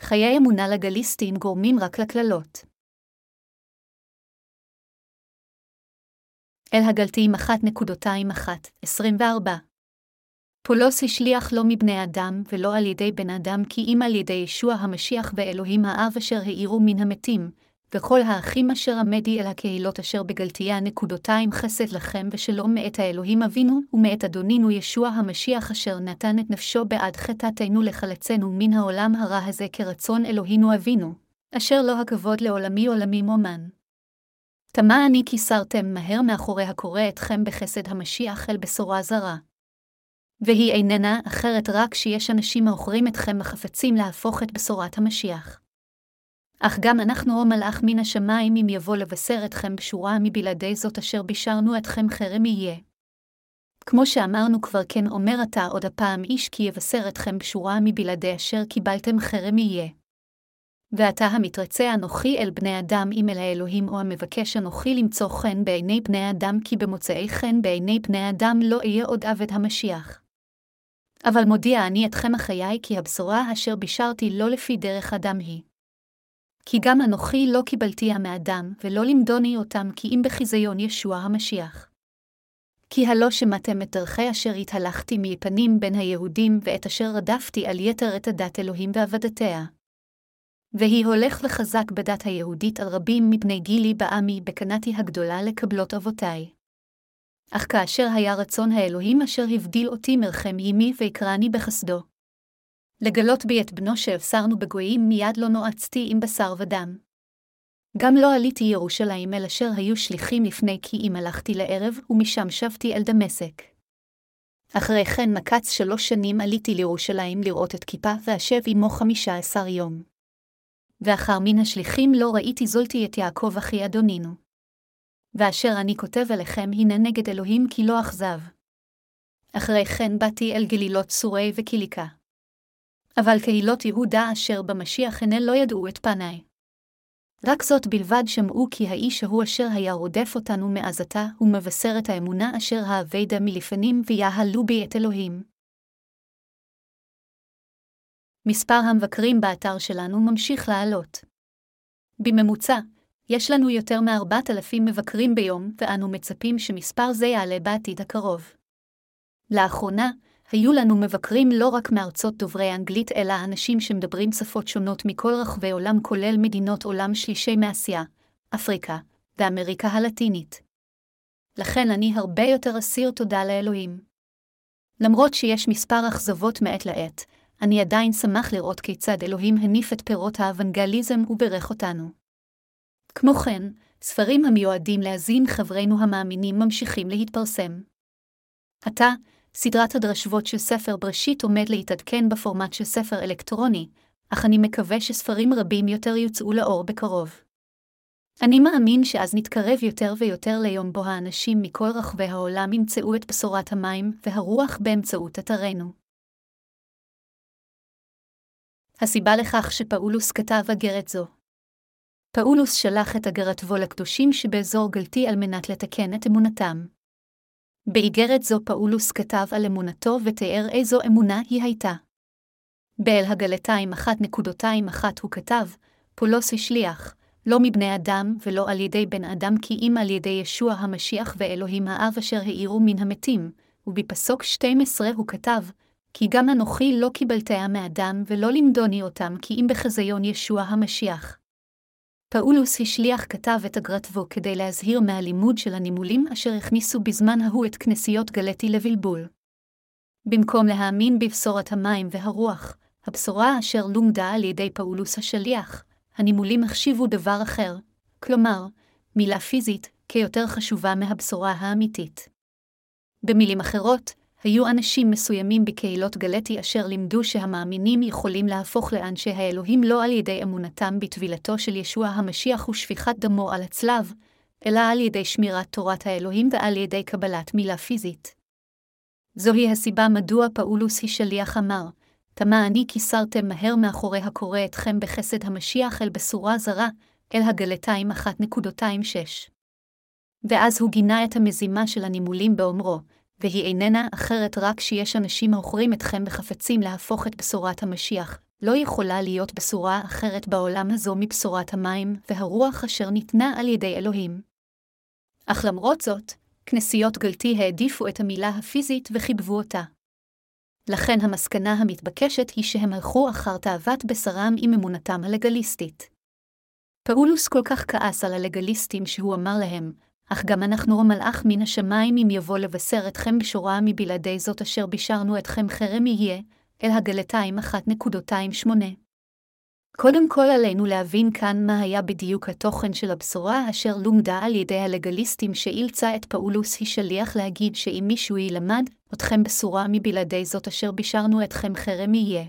חיי אמונה לגליסטים גורמים רק לקללות. אל הגלטיים 1:24 פאולוס השליח לא מבני אדם ולא על ידי בן אדם כי אם על ידי ישוע המשיח ואלוהים האב אשר העירו מן המתים, וכל האחים אשר עמדי אל הקהילות אשר בגלטיה נקודותיים חסד לכם ושלום מאת האלוהים אבינו ומאת אדונינו ישוע המשיח אשר נתן את נפשו בעד חטאתנו לחלצנו מן העולם הרע הזה כרצון אלוהינו אבינו, אשר לא הכבוד לעולמי עולמים אומן. תמה אני כי סרתם מהר מאחורי הקורא אתכם בחסד המשיח אל בשורה זרה. והיא איננה אחרת רק שיש אנשים האוכרים אתכם מחפצים להפוך את בשורת המשיח. אך גם אנחנו או מלאך מן השמיים אם יבוא לבשר אתכם בשורה מבלעדי זאת אשר בישרנו אתכם חרם יהיה. כמו שאמרנו כבר כן אומר אתה עוד הפעם איש כי יבשר אתכם בשורה מבלעדי אשר קיבלתם חרם יהיה. ואתה המתרצה אנוכי אל בני אדם אם אל האלוהים או המבקש אנוכי למצוא חן בעיני בני אדם כי במוצאי חן בעיני בני אדם לא יהיה עוד עבד המשיח. אבל מודיע אני אתכם החיי כי הבשורה אשר בישרתי לא לפי דרך אדם היא. כי גם אנוכי לא קיבלתיה מאדם ולא למדוני אותם כי אם בחיזיון ישוע המשיח. כי הלא שמעתם את דרכי אשר התהלכתי מפנים בין היהודים ואת אשר רדפתי על יתר את הדת אלוהים ועבדתיה. והיא הולך וחזק בדת היהודית על רבים מבני גילי בעמי בקנאתי הגדולה לקבלות אבותיי. אך כאשר היה רצון האלוהים אשר הבדיל אותי מרחם ימי ויקרני בחסדו. לגלות בי את בנו שהבשרנו בגויים מיד לא נועצתי עם בשר ודם. גם לא עליתי ירושלים אל אשר היו שליחים לפני כי אם הלכתי לערב ומשם שבתי אל דמשק. אחרי כן מקץ 3 שנים עליתי לירושלים לראות את כיפה ואשב עמו 15 יום. ואחר מן השליחים לא ראיתי זולתי את יעקב אחי אדונינו. ואשר אני כותב אליכם הנה נגד אלוהים כי לא אכזב. אחרי כן באתי אל גלילות סורי וקיליקה. אבל קהילות יהודה אשר במשיח הנה לא ידעו את פניי. רק זאת בלבד שמעו כי האיש ההוא אשר היה רודף אותנו מאז עתה ומבשר את האמונה אשר האבדה מלפנים ויהלו בי את אלוהים. מספר המבקרים באתר שלנו ממשיך לעלות. בממוצע, יש לנו יותר מ4,000 מבקרים ביום ואנו מצפים שמספר זה יעלה בעתיד הקרוב. לאחרונה, היו לנו מבקרים לא רק מארצות דוברי אנגלית, אלא אנשים שמדברים שפות שונות מכל רחבי עולם, כולל מדינות עולם שלישי מאסיה, אפריקה ואמריקה הלטינית. לכן אני הרבה יותר אסיר תודה לאלוהים. למרות שיש מספר אכזבות מעת לעת, אני עדיין שמח לראות כיצד אלוהים הניף את פירות האוונגליזם וברך אותנו. כמו כן, ספרים המיועדים להזין חברינו המאמינים ממשיכים להתפרסם. עתה, סדרת הדרשבות של ספר בראשית עומד להתעדכן בפורמט של ספר אלקטרוני, אך אני מקווה שספרים רבים יותר יוצאו לאור בקרוב. אני מאמין שאז נתקרב יותר ויותר ליום בו האנשים מכל רחבי העולם ימצאו את בשורת המים והרוח באמצעות אתרנו. הסיבה לכך שפאולוס כתב אגרת זו. פאולוס שלח את אגרתו לקדושים שבאזור גלטי על מנת לתקן את אמונתם. באיגרת זו פאולוס כתב על אמונתו ותיאר איזו אמונה היא הייתה. באל הגלטיים 1:21 הוא כתב, פאולוס השליח, לא מבני אדם ולא על ידי בן אדם כי אם על ידי ישוע המשיח ואלוהים האב אשר העירו מן המתים, ובפסוק 12 הוא כתב, כי גם אנוכי לא קיבלתיה מאדם ולא למדוני אותם כי אם בחזיון ישוע המשיח. פאולוס השליח כתב את אגרתו כדי להזהיר מהלימוד של הנימולים אשר הכניסו בזמן ההוא את כנסיות גלטי לבלבול. במקום להאמין בבשורת המים והרוח, הבשורה אשר לומדה על ידי פאולוס השליח, הנימולים החשיבו דבר אחר, כלומר, מילה פיזית, כיותר חשובה מהבשורה האמיתית. במילים אחרות, היו אנשים מסוימים בקהילות גלטי אשר לימדו שהמאמינים יכולים להפוך לאנשי האלוהים לא על ידי אמונתם בתבילתו של ישוע המשיח ושפיכת דמו על הצלב, אלא על ידי שמירת תורת האלוהים ועל ידי קבלת מילה פיזית. זוהי הסיבה מדוע פאולוס השליח אמר, תמה אני כי סרתם מהר מאחורי הקורא אתכם בחסד המשיח אל בשורה זרה, אל הגלטיים 1:26. ואז הוא גינה את המזימה של הנימולים באומרו, והיא איננה אחרת רק שיש אנשים האוכרים אתכם וחפצים להפוך את בשורת המשיח, לא יכולה להיות בשורה אחרת בעולם הזו מבשורת המים והרוח אשר ניתנה על ידי אלוהים. אך למרות זאת, כנסיות גלתי העדיפו את המילה הפיזית וחיבבו אותה. לכן המסקנה המתבקשת היא שהם הלכו אחר תאוות בשרם עם אמונתם הלגליסטית. פאולוס כל כך כעס על הלגליסטים שהוא אמר להם, אך גם אנחנו המלאך מן השמיים אם יבוא לבשר אתכם בשורה מבלעדי זאת אשר בישרנו אתכם חרם יהיה, אל הגלטיים 1.28. קודם כל עלינו להבין כאן מה היה בדיוק התוכן של הבשורה אשר לומדה על ידי הלגליסטים שאילצה את פאולוס היא שליח להגיד שאם מישהו ילמד אתכם בשורה מבלעדי זאת אשר בישרנו אתכם חרם יהיה.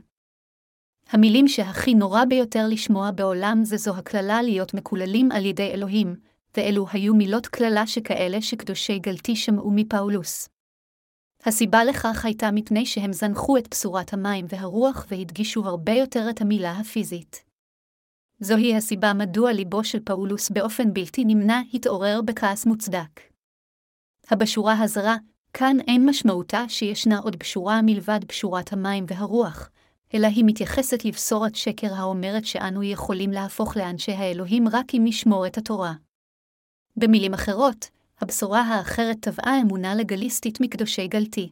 המילים שהכי נורא ביותר לשמוע בעולם זה זו הכללה להיות מקוללים על ידי אלוהים, ואלו היו מילות כללה שכאלה שקדושי גלתי שמעו מפאולוס. הסיבה לכך הייתה מפני שהם זנחו את בשורת המים והרוח והדגישו הרבה יותר את המילה הפיזית. זוהי הסיבה מדוע ליבו של פאולוס באופן בלתי נמנע התעורר בכעס מוצדק. הבשורה הזרה, כאן אין משמעותה שישנה עוד בשורה מלבד בשורת המים והרוח, אלא היא מתייחסת לבשורת שקר האומרת שאנו יכולים להפוך לאנשי האלוהים רק אם נשמור את התורה. במילים אחרות, הבשורה האחרת טבעה אמונה לגליסטית מקדושי גלתי.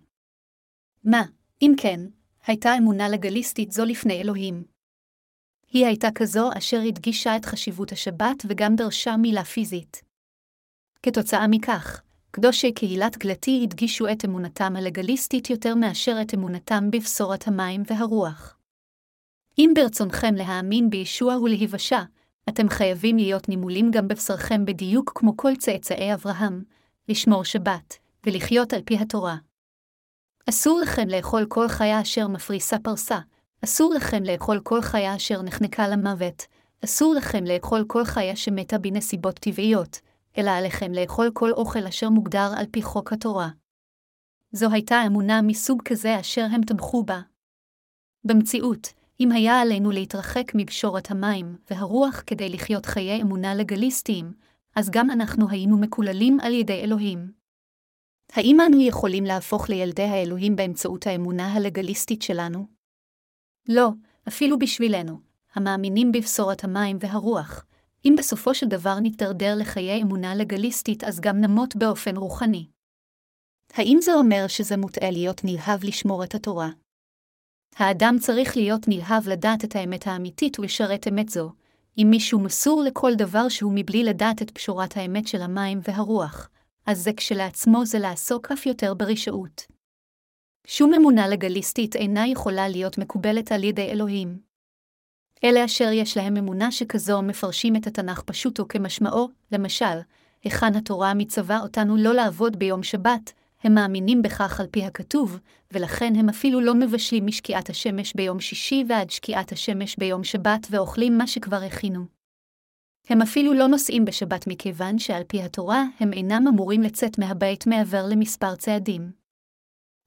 מה, אם כן, הייתה אמונה לגליסטית זו לפני אלוהים? היא הייתה כזו אשר הדגישה את חשיבות השבת וגם דרשה מילה פיזית. כתוצאה מכך, קדושי קהילת גלתי הדגישו את אמונתם הלגליסטית יותר מאשר את אמונתם בבשורת המים והרוח. אם ברצונכם להאמין בישוע ולהיוושע, אתם חייבים להיות נימולים גם בבשרכם בדיוק כמו כל צאצאי אברהם, לשמור שבת ולחיות על פי התורה. אסור לכם לאכול כל חיה אשר מפריסה פרסה, אסור לכם לאכול כל חיה אשר נחנקה למוות, אסור לכם לאכול כל חיה שמתה בנסיבות טבעיות, אלא עליכם לאכול כל אוכל אשר מוגדר על פי חוק התורה. זו הייתה אמונה מסוג כזה אשר הם תמכו בה. במציאות, אם היה עלינו להתרחק מבשורת המים והרוח כדי לחיות חיי אמונה לגליסטיים, אז גם אנחנו היינו מקוללים על ידי אלוהים. האם אנו יכולים להפוך לילדי האלוהים באמצעות האמונה הלגליסטית שלנו? לא, אפילו בשבילנו, המאמינים בבשורת המים והרוח, אם בסופו של דבר נתדרדר לחיי אמונה לגליסטית אז גם נמות באופן רוחני. האם זה אומר שזה מוטעה להיות נלהב לשמור את התורה? האדם צריך להיות נלהב לדעת את האמת האמיתית ולשרת אמת זו, אם מישהו מסור לכל דבר שהוא מבלי לדעת את בשורת האמת של המים והרוח, אז זה כשלעצמו זה לעסוק אף יותר ברשעות. שום אמונה לגליסטית אינה יכולה להיות מקובלת על ידי אלוהים. אלה אשר יש להם אמונה שכזו מפרשים את התנ"ך פשוטו כמשמעו, למשל, היכן התורה מצווה אותנו לא לעבוד ביום שבת, הם מאמינים בכך על פי הכתוב, ולכן הם אפילו לא מבשלים משקיעת השמש ביום שישי ועד שקיעת השמש ביום שבת ואוכלים מה שכבר הכינו. הם אפילו לא נוסעים בשבת מכיוון שעל פי התורה הם אינם אמורים לצאת מהבית מעבר למספר צעדים.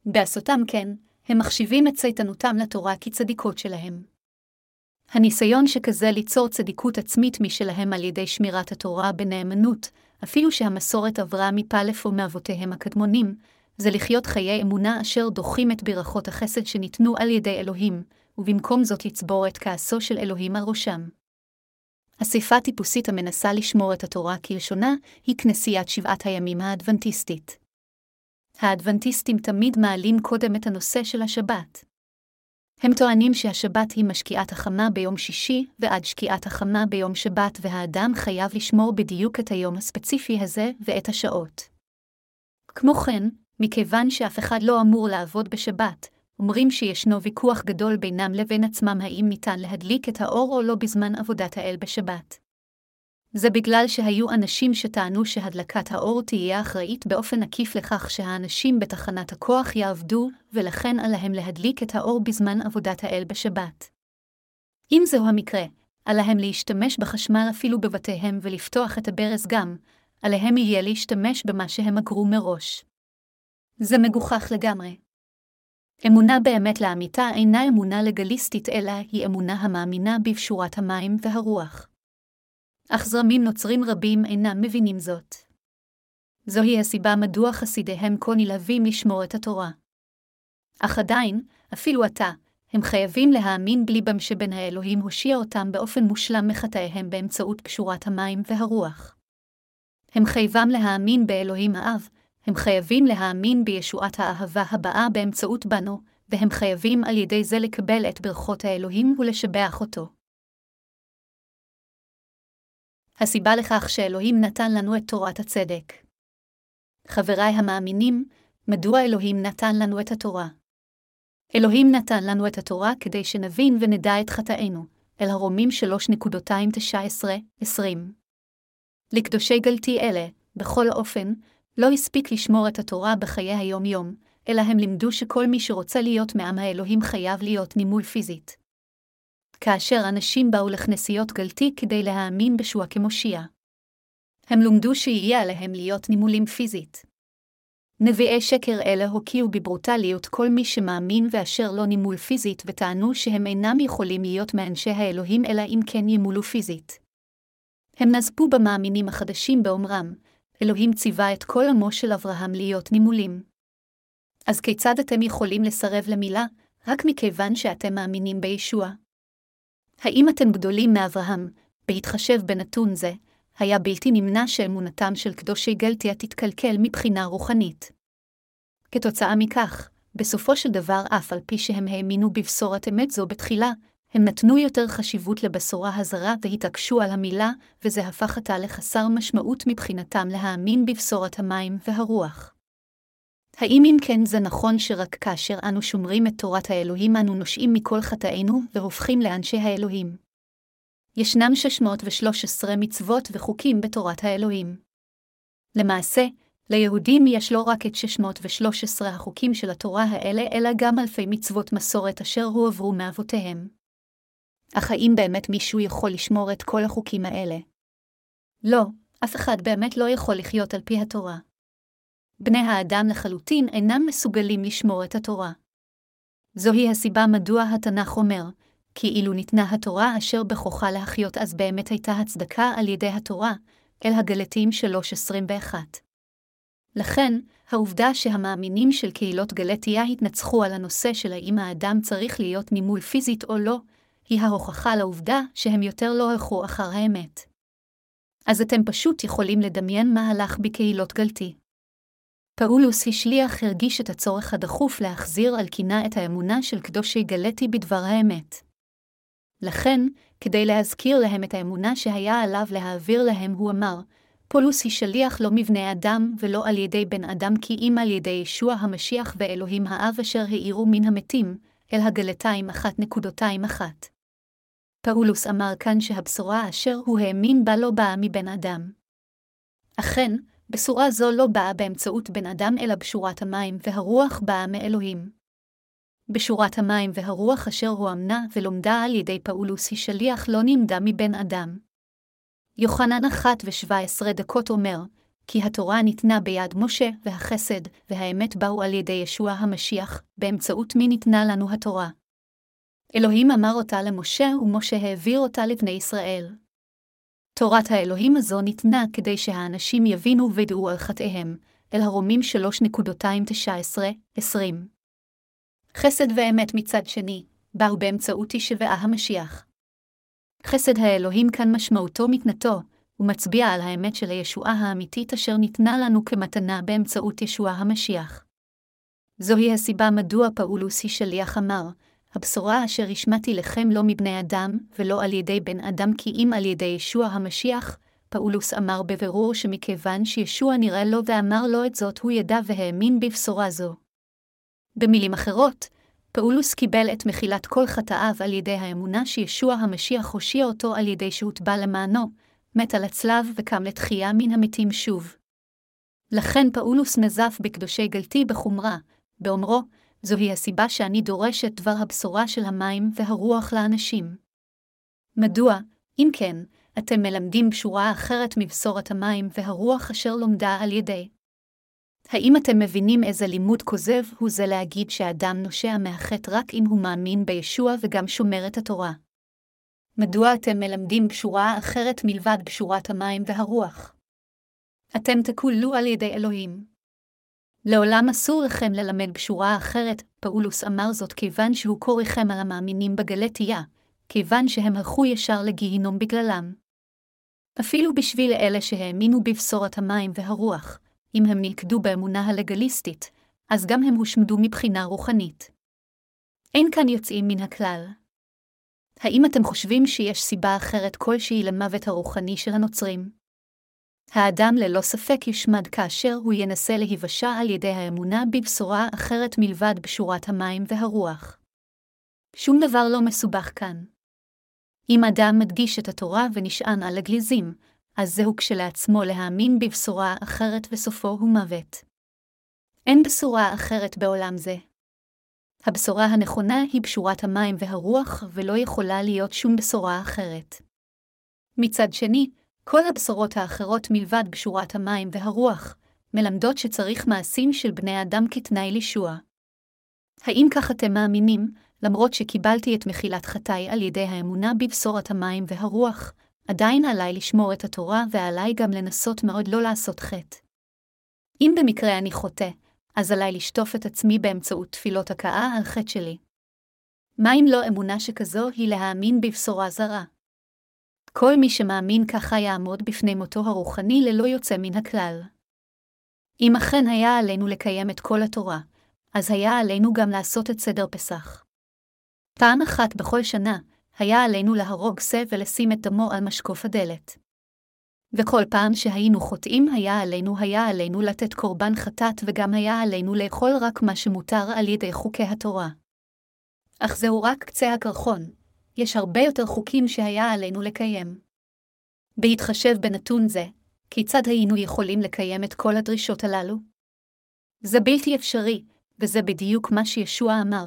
בעשותם כן, הם מחשיבים את צייתנותם לתורה כצדיקות שלהם. הניסיון שכזה ליצור צדיקות עצמית משלהם על ידי שמירת התורה בנאמנות, אפילו שהמסורת עברה מפלף ומאבותיהם הקדמונים, זה לחיות חיי אמונה אשר דוחים את ברכות החסד שניתנו על ידי אלוהים, ובמקום זאת יצבור את כעסו של אלוהים על ראשם. אספה טיפוסית המנסה לשמור את התורה כלשונה היא כנסיית שבעת הימים האדוונטיסטית. האדוונטיסטים תמיד מעלים קודם את הנושא של השבת. הם טוענים שהשבת היא משקיעת החמה ביום שישי ועד שקיעת החמה ביום שבת והאדם חייב לשמור בדיוק את היום הספציפי הזה ואת השעות. כמו כן, מכיוון שאף אחד לא אמור לעבוד בשבת, אומרים שישנו ויכוח גדול בינם לבין עצמם האם ניתן להדליק את האור או לא בזמן עבודת האל בשבת. זה בגלל שהיו אנשים שטענו שהדלקת האור תהיה אחראית באופן עקיף לכך שהאנשים בתחנת הכוח יעבדו, ולכן עליהם להדליק את האור בזמן עבודת האל בשבת. אם זהו המקרה, עליהם להשתמש בחשמל אפילו בבתיהם ולפתוח את הברז גם, עליהם יהיה להשתמש במה שהם אגרו מראש. זה מגוחך לגמרי. אמונה באמת לאמיתה אינה אמונה לגליסטית אלא היא אמונה המאמינה בבשורת המים והרוח. אך זרמים נוצרים רבים אינם מבינים זאת. זוהי הסיבה מדוע חסידיהם כה נלהבים לשמור את התורה. אך עדיין, אפילו עתה, הם חייבים להאמין בליבם שבן האלוהים הושיע אותם באופן מושלם מחטאיהם באמצעות קשורת המים והרוח. הם חייבים להאמין באלוהים האב, הם חייבים להאמין בישועת האהבה הבאה באמצעות בנו, והם חייבים על ידי זה לקבל את ברכות האלוהים ולשבח אותו. הסיבה לכך שאלוהים נתן לנו את תורת הצדק. חבריי המאמינים, מדוע אלוהים נתן לנו את התורה? אלוהים נתן לנו את התורה כדי שנבין ונדע את חטאינו, אל הרומים 3:19-20. לקדושי גלתי אלה, בכל אופן, לא הספיק לשמור את התורה בחיי היום-יום, אלא הם לימדו שכל מי שרוצה להיות מעם האלוהים חייב להיות נימול פיזית. כאשר אנשים באו לכנסיות גלתי כדי להאמין בשוע כמושיע, הם לומדו שיהיה עליהם להיות נימולים פיזית. נביאי שקר אלה הוקיעו בברוטליות כל מי שמאמין ואשר לא נימול פיזית וטענו שהם אינם יכולים להיות מאנשי האלוהים אלא אם כן יימולו פיזית. הם נזפו במאמינים החדשים באומרם, אלוהים ציווה את כל עמו של אברהם להיות נימולים. אז כיצד אתם יכולים לסרב למילה, רק מכיוון שאתם מאמינים בישוע? האם אתם גדולים מאברהם, בהתחשב בנתון זה, היה בלתי נמנע שאמונתם של קדושי גלתיה תתקלקל מבחינה רוחנית. כתוצאה מכך, בסופו של דבר אף על פי שהם האמינו בבשורת אמת זו בתחילה, הם נתנו יותר חשיבות לבשורה הזרה והתעקשו על המילה, וזה הפך אותה לחסר משמעות מבחינתם להאמין בבשורת המים והרוח. האם אם כן זה נכון שרק כאשר אנו שומרים את תורת האלוהים אנו נושאים מכל חטאינו והופכים לאנשי האלוהים? ישנם 613 מצוות וחוקים בתורת האלוהים. למעשה, ליהודים יש לא רק את 613 החוקים של התורה האלה, אלא גם אלפי מצוות מסורת אשר הועברו מאבותיהם. אך האם באמת מישהו יכול לשמור את כל החוקים האלה? לא, אף אחד באמת לא יכול לחיות על פי התורה. בני האדם לחלוטין אינם מסוגלים לשמור את התורה. זוהי הסיבה מדוע התנ"ך אומר, כי אילו ניתנה התורה אשר בכוחה להחיות אז באמת הייתה הצדקה על ידי התורה, אל הגלטיים 3:21. לכן, העובדה שהמאמינים של קהילות גלטיה התנצחו על הנושא של האם האדם צריך להיות נימול פיזית או לא, היא ההוכחה לעובדה שהם יותר לא הלכו אחר האמת. אז אתם פשוט יכולים לדמיין מה הלך בקהילות גלתי. פאולוס השליח הרגיש את הצורך הדחוף להחזיר על קינה את האמונה של קדושי גלתי בדבר האמת. לכן, כדי להזכיר להם את האמונה שהיה עליו להעביר להם, הוא אמר, פאולוס השליח לא מבני אדם ולא על ידי בן אדם כי אם על ידי ישוע המשיח ואלוהים האב אשר העירו מן המתים, אל הגלטיים 1:21. פאולוס אמר כאן שהבשורה אשר הוא האמין בה לא באה מבן אדם. אכן, בשורה זו לא באה באמצעות בן אדם אלא בשורת המים והרוח באה מאלוהים. בשורת המים והרוח אשר הואמנה ולומדה על ידי פאולוס השליח לא נמדה מבן אדם. יוחנן 1:17 אומר, כי התורה ניתנה ביד משה והחסד והאמת באו על ידי ישוע המשיח, באמצעות מי ניתנה לנו התורה. אלוהים אמר אותה למשה ומשה העביר אותה לבני ישראל. תורת האלוהים הזו ניתנה כדי שהאנשים יבינו וידעו על חטאיהם, אל הרומים 3:19-20. חסד ואמת מצד שני, באו באמצעות ישוע המשיח. חסד האלוהים כאן משמעותו מתנתו, ומצביע על האמת של הישועה האמיתית אשר ניתנה לנו כמתנה באמצעות ישוע המשיח. זוהי הסיבה מדוע פאולוס השליח אמר, הבשורה אשר השמעתי לכם לא מבני אדם ולא על ידי בן אדם כי אם על ידי ישוע המשיח. פאולוס אמר בבירור שמכיוון שישוע נראה לו ואמר לו את זאת הוא ידע והאמין בבשורה זו. במילים אחרות, פאולוס קיבל את מחילת כל חטאיו על ידי האמונה שישוע המשיח הושיע אותו על ידי שהוטבע למענו, מת על הצלב וקם לתחייה מן המתים שוב. לכן פאולוס נזף בקדושי גלתי בחומרה, באומרו, זוהי הסיבה שאני דורש את דבר הבשורה של המים והרוח לאנשים. מדוע, אם כן, אתם מלמדים בשורה אחרת מבשורת המים והרוח אשר לומדה על ידי? האם אתם מבינים איזה לימוד כוזב הוא זה להגיד שאדם נושע מהחטא רק אם הוא מאמין בישוע וגם שומר את התורה? מדוע אתם מלמדים בשורה אחרת מלבד בשורת המים והרוח? אתם תקולו על ידי אלוהים. לעולם אסור לכם ללמד בשורה אחרת, פאולוס אמר זאת כיוון שהוא קורא לכם על המאמינים בגלטיה, כיוון שהם הלכו ישר לגיהינום בגללם. אפילו בשביל אלה שהאמינו בבשורת המים והרוח, אם הם נקדו באמונה הלגליסטית, אז גם הם הושמדו מבחינה רוחנית. אין כאן יוצאים מן הכלל. האם אתם חושבים שיש סיבה אחרת כלשהי למוות הרוחני של הנוצרים? האדם ללא ספק ישמד כאשר הוא ינסה להיוושע על ידי האמונה בבשורה אחרת מלבד בשורת המים והרוח. שום דבר לא מסובך כאן. אם אדם מדגיש את התורה ונשען על הגליזים, אז זהו כשלעצמו להאמין בבשורה אחרת וסופו הוא מוות. אין בשורה אחרת בעולם זה. הבשורה הנכונה היא בשורת המים והרוח ולא יכולה להיות שום בשורה אחרת. מצד שני, כל הבשורות האחרות מלבד בשורת המים והרוח מלמדות שצריך מעשים של בני אדם כתנאי לישוע. האם כך אתם מאמינים, למרות שקיבלתי את מחילת חטאי על ידי האמונה בבשורת המים והרוח, עדיין עליי לשמור את התורה ועליי גם לנסות מאוד לא לעשות חטא? אם במקרה אני חוטא, אז עליי לשטוף את עצמי באמצעות תפילות הכאה על חטא שלי. מה אם לא אמונה שכזו היא להאמין בבשורה זרה? כל מי שמאמין ככה יעמוד בפני מותו הרוחני ללא יוצא מן הכלל. אם אכן היה עלינו לקיים את כל התורה, אז היה עלינו גם לעשות את סדר פסח. פעם אחת בכל שנה, היה עלינו להרוג שא ולשים את דמו על משקוף הדלת. וכל פעם שהיינו חוטאים היה עלינו לתת קורבן חטאת וגם היה עלינו לאכול רק מה שמותר על ידי חוקי התורה. אך זהו רק קצה הקרחון. יש הרבה יותר חוקים שהיה עלינו לקיים. בהתחשב בנתון זה, כיצד היינו יכולים לקיים את כל הדרישות הללו? זה בלתי אפשרי, וזה בדיוק מה שישוע אמר,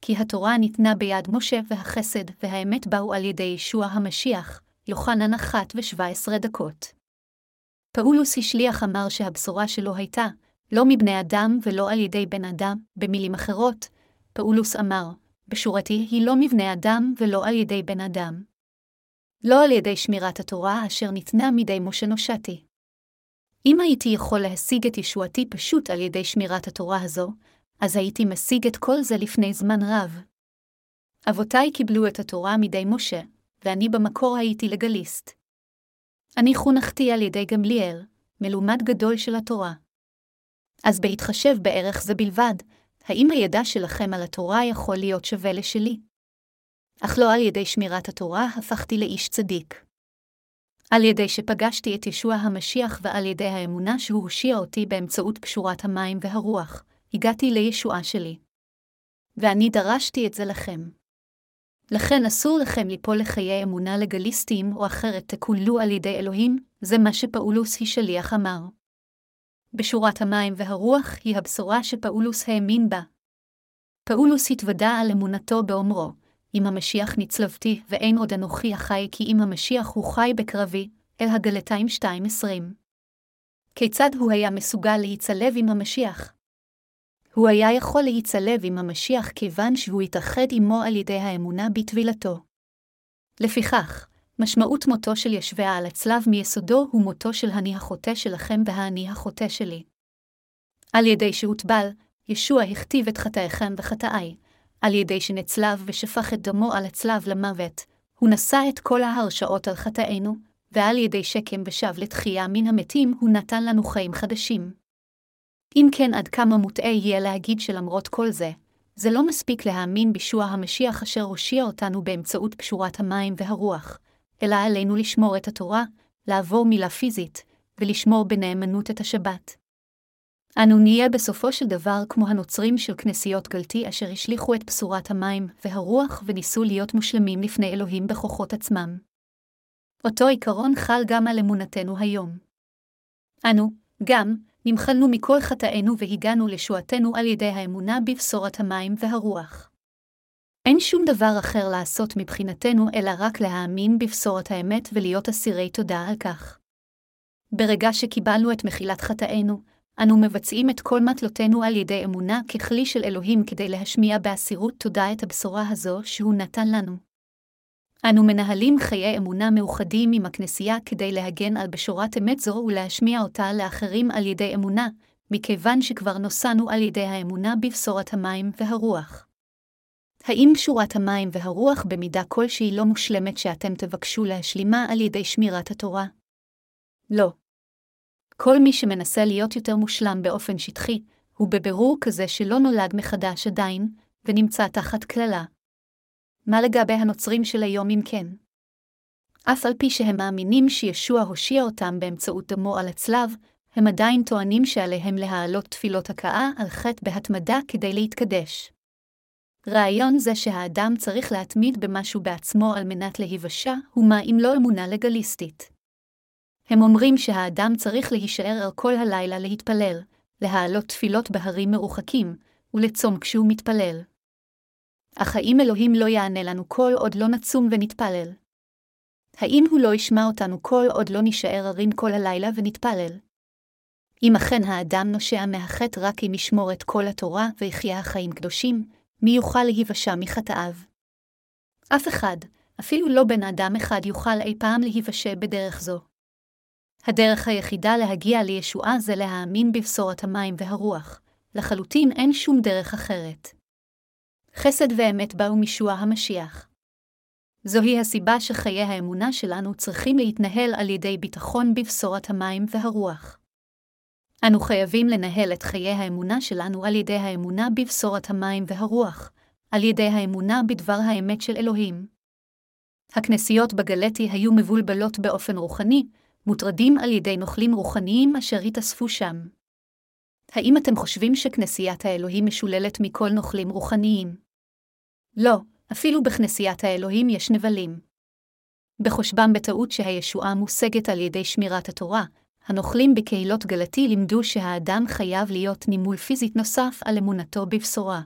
כי התורה ניתנה ביד משה והחסד והאמת באו על ידי ישוע המשיח, יוחנן 1:17. פאולוס השליח אמר שהבשורה שלו הייתה, לא מבני אדם ולא על ידי בן אדם, במילים אחרות, פאולוס אמר, בשורתי היא לא מבני אדם ולא על ידי בן אדם. לא על ידי שמירת התורה אשר ניתנה מידי משה נושעתי. אם הייתי יכול להשיג את ישועתי פשוט על ידי שמירת התורה הזו, אז הייתי משיג את כל זה לפני זמן רב. אבותיי קיבלו את התורה מידי משה, ואני במקור הייתי לגליסט. אני חונכתי על ידי גמליאל, מלומד גדול של התורה. אז בהתחשב בערך זה בלבד, האם הידע שלכם על התורה יכול להיות שווה לשלי? אך לא על ידי שמירת התורה הפכתי לאיש צדיק. על ידי שפגשתי את ישוע המשיח ועל ידי האמונה שהוא הושיע אותי באמצעות בשורת המים והרוח, הגעתי לישועה שלי. ואני דרשתי את זה לכם. לכן אסור לכם ליפול לחיי אמונה לגליסטיים או אחרת תקוללו על ידי אלוהים, זה מה שפאולוס השליח אמר. בשורת המים והרוח היא הבשורה שפאולוס האמין בה. פאולוס התוודה על אמונתו באומרו, אם המשיח נצלבתי ואין עוד אנוכי החי כי אם המשיח הוא חי בקרבי, אל הגלטיים 2:20. כיצד הוא היה מסוגל להיצלב עם המשיח? הוא היה יכול להיצלב עם המשיח כיוון שהוא התאחד עמו על ידי האמונה בטבילתו. לפיכך, משמעות מותו של ישוע על הצלב מיסודו הוא מותו של אני החוטא שלכם והאני החוטא שלי. על ידי שהוטבל, ישוע הכתיב את חטאיכם וחטאיי. על ידי שנצלב ושפך את דמו על הצלב למוות, הוא נשא את כל ההרשאות על חטאינו, ועל ידי שקם ושב לתחייה מן המתים הוא נתן לנו חיים חדשים. אם כן עד כמה מוטעה יהיה להגיד שלמרות כל זה, זה לא מספיק להאמין בישוע המשיח אשר הושיע אותנו באמצעות בשורת המים והרוח. אלא עלינו לשמור את התורה, לעבור מילה פיזית, ולשמור בנאמנות את השבת. אנו נהיה בסופו של דבר כמו הנוצרים של כנסיות גלתי אשר השליחו את בשורת המים והרוח וניסו להיות מושלמים לפני אלוהים בכוחות עצמם. אותו עיקרון חל גם על אמונתנו היום. אנו, גם, נמחלנו מכל חטאינו והגענו לשועתנו על ידי האמונה בבשורת המים והרוח. אין שום דבר אחר לעשות מבחינתנו, אלא רק להאמין בבשורת האמת ולהיות אסירי תודה על כך. ברגע שקיבלנו את מחילת חטאינו, אנו מבצעים את כל מטלותינו על ידי אמונה ככלי של אלוהים כדי להשמיע באסירות תודה את הבשורה הזו שהוא נתן לנו. אנו מנהלים חיי אמונה מאוחדים עם הכנסייה כדי להגן על בשורת אמת זו ולהשמיע אותה לאחרים על ידי אמונה, מכיוון שכבר נוסענו על ידי האמונה בבשורת המים והרוח. האם בשורת המים והרוח במידה כלשהי לא מושלמת שאתם תבקשו להשלימה על ידי שמירת התורה? לא. כל מי שמנסה להיות יותר מושלם באופן שטחי, הוא בבירור כזה שלא נולד מחדש עדיין, ונמצא תחת כללה. מה לגבי הנוצרים של היום אם כן? אף על פי שהם מאמינים שישוע הושיע אותם באמצעות דמו על הצלב, הם עדיין טוענים שעליהם להעלות תפילות הכאה על חטא בהתמדה כדי להתקדש. רעיון זה שהאדם צריך להתמיד במשהו בעצמו על מנת להיוושע, ומה אם לא אמונה לגליסטית. הם אומרים שהאדם צריך להישאר על כל הלילה להתפלל, להעלות תפילות בהרים מרוחקים, ולצום כשהוא מתפלל. אך האם אלוהים לא יענה לנו כל עוד לא נצום ונתפלל? האם הוא לא ישמע אותנו כל עוד לא נשאר ערים כל הלילה ונתפלל? אם אכן האדם נושע מהחטא רק אם ישמור את כל התורה ויחיה חיים קדושים, מי יוכל להיוושע מחטאיו? אף אחד, אפילו לא בן אדם אחד יוכל אי פעם להיוושע בדרך זו. הדרך היחידה להגיע לישועה זה להאמין בבשורת המים והרוח. לחלוטין אין שום דרך אחרת. חסד ואמת באו מישוע המשיח. זוהי הסיבה שחיי האמונה שלנו צריכים להתנהל על ידי ביטחון בבשורת המים והרוח. אנו חייבים לנהל את חיי האמונה שלנו על ידי האמונה בבשורת המים והרוח, על ידי האמונה בדבר האמת של אלוהים. הכנסיות בגלטי היו מבולבלות באופן רוחני, מוטרדים על ידי נוכלים רוחניים אשר התאספו שם. האם אתם חושבים שכנסיית האלוהים משוללת מכל נוכלים רוחניים? לא, אפילו בכנסיית האלוהים יש נבלים. בחושבם בטעות שהישועה מושגת על ידי שמירת התורה, הנוכלים בקהילות גלתי לימדו שהאדם חייב להיות נימול פיזית נוסף על אמונתו בבשורה.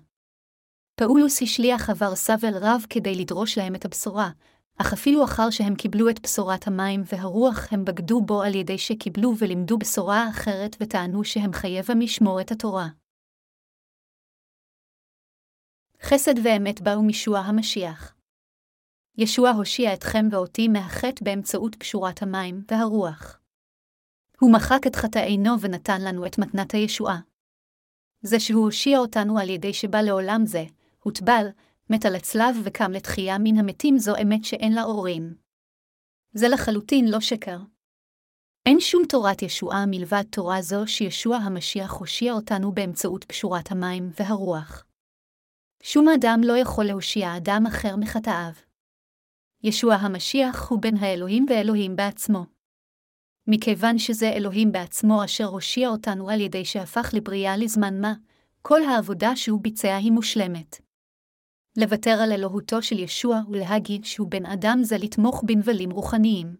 פאולוס השליח עבר סבל רב כדי לדרוש להם את הבשורה, אך אפילו אחר שהם קיבלו את בשורת המים והרוח, הם בגדו בו על ידי שקיבלו ולימדו בשורה אחרת וטענו שהם חייבים לשמור את התורה. חסד ואמת באו מישוע המשיח. ישוע הושיע אתכם ואותי מהחטא באמצעות בשורת המים והרוח. הוא מחק את חטאינו ונתן לנו את מתנת הישועה. זה שהוא הושיע אותנו על ידי שבא לעולם זה, הוטבל, מת על הצלב וקם לתחייה מן המתים זו אמת שאין לה עוררין. זה לחלוטין לא שקר. אין שום תורת ישועה מלבד תורה זו שישוע המשיח הושיע אותנו באמצעות בשורת המים והרוח. שום אדם לא יכול להושיע אדם אחר מחטאיו. ישוע המשיח הוא בן האלוהים ואלוהים בעצמו. מכיוון שזה אלוהים בעצמו אשר הושיע אותנו על ידי שהפך לבריאה לזמן מה, כל העבודה שהוא ביצע היא מושלמת. לוותר על אלוהותו של ישוע ולהגיד שהוא בן אדם זה לתמוך בנבלים רוחניים.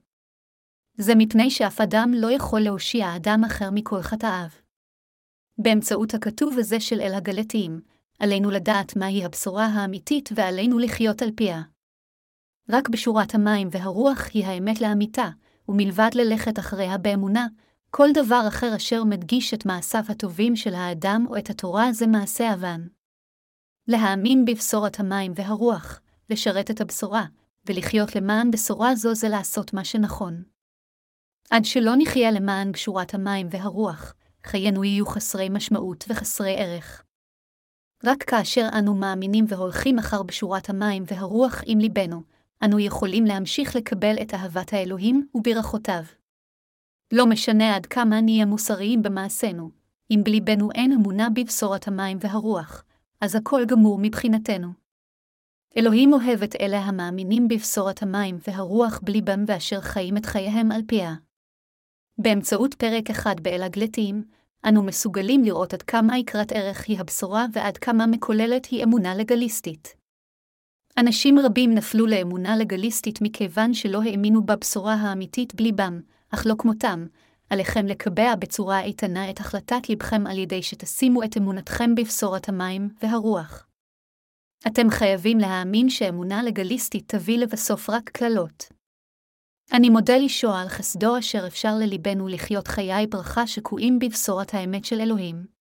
זה מפני שאף אדם לא יכול להושיע אדם אחר מכל חטאיו. באמצעות הכתוב הזה של אל הגלטיים, עלינו לדעת מהי הבשורה האמיתית ועלינו לחיות על פיה. רק בשורת המים והרוח היא האמת לאמיתה, ומלבד ללכת אחריה באמונה, כל דבר אחר אשר מדגיש את מעשיו הטובים של האדם או את התורה זה מעשה אבן. להאמין בבשורת המים והרוח, לשרת את הבשורה, ולחיות למען בשורה זו זה לעשות מה שנכון. עד שלא נחיה למען בשורת המים והרוח, חיינו יהיו חסרי משמעות וחסרי ערך. רק כאשר אנו מאמינים והולכים אחר בשורת המים והרוח עם ליבנו, אנו יכולים להמשיך לקבל את אהבת האלוהים וברכותיו. לא משנה עד כמה נהיה מוסריים במעשינו, אם בליבנו אין אמונה בבשורת המים והרוח, אז הכל גמור מבחינתנו. אלוהים אוהב את אלה המאמינים בבשורת המים והרוח בליבם ואשר חיים את חייהם על פיה. באמצעות פרק אחד באל הגלטיים, אנו מסוגלים לראות עד כמה יקרת ערך היא הבשורה ועד כמה מכוללת היא אמונה לגליסטית. אנשים רבים נפלו לאמונה לגליסטית מכיוון שלא האמינו בבשורה האמיתית בליבם, אך לא כמותם, עליכם לקבע בצורה איתנה את החלטת ליבכם על ידי שתשימו את אמונתכם בבשורת המים והרוח. אתם חייבים להאמין שאמונה לגליסטית תביא לבסוף רק קללות. אני מודה לישוע על חסדו אשר אפשר לליבנו לחיות חיי ברכה שקועים בבשורת האמת של אלוהים.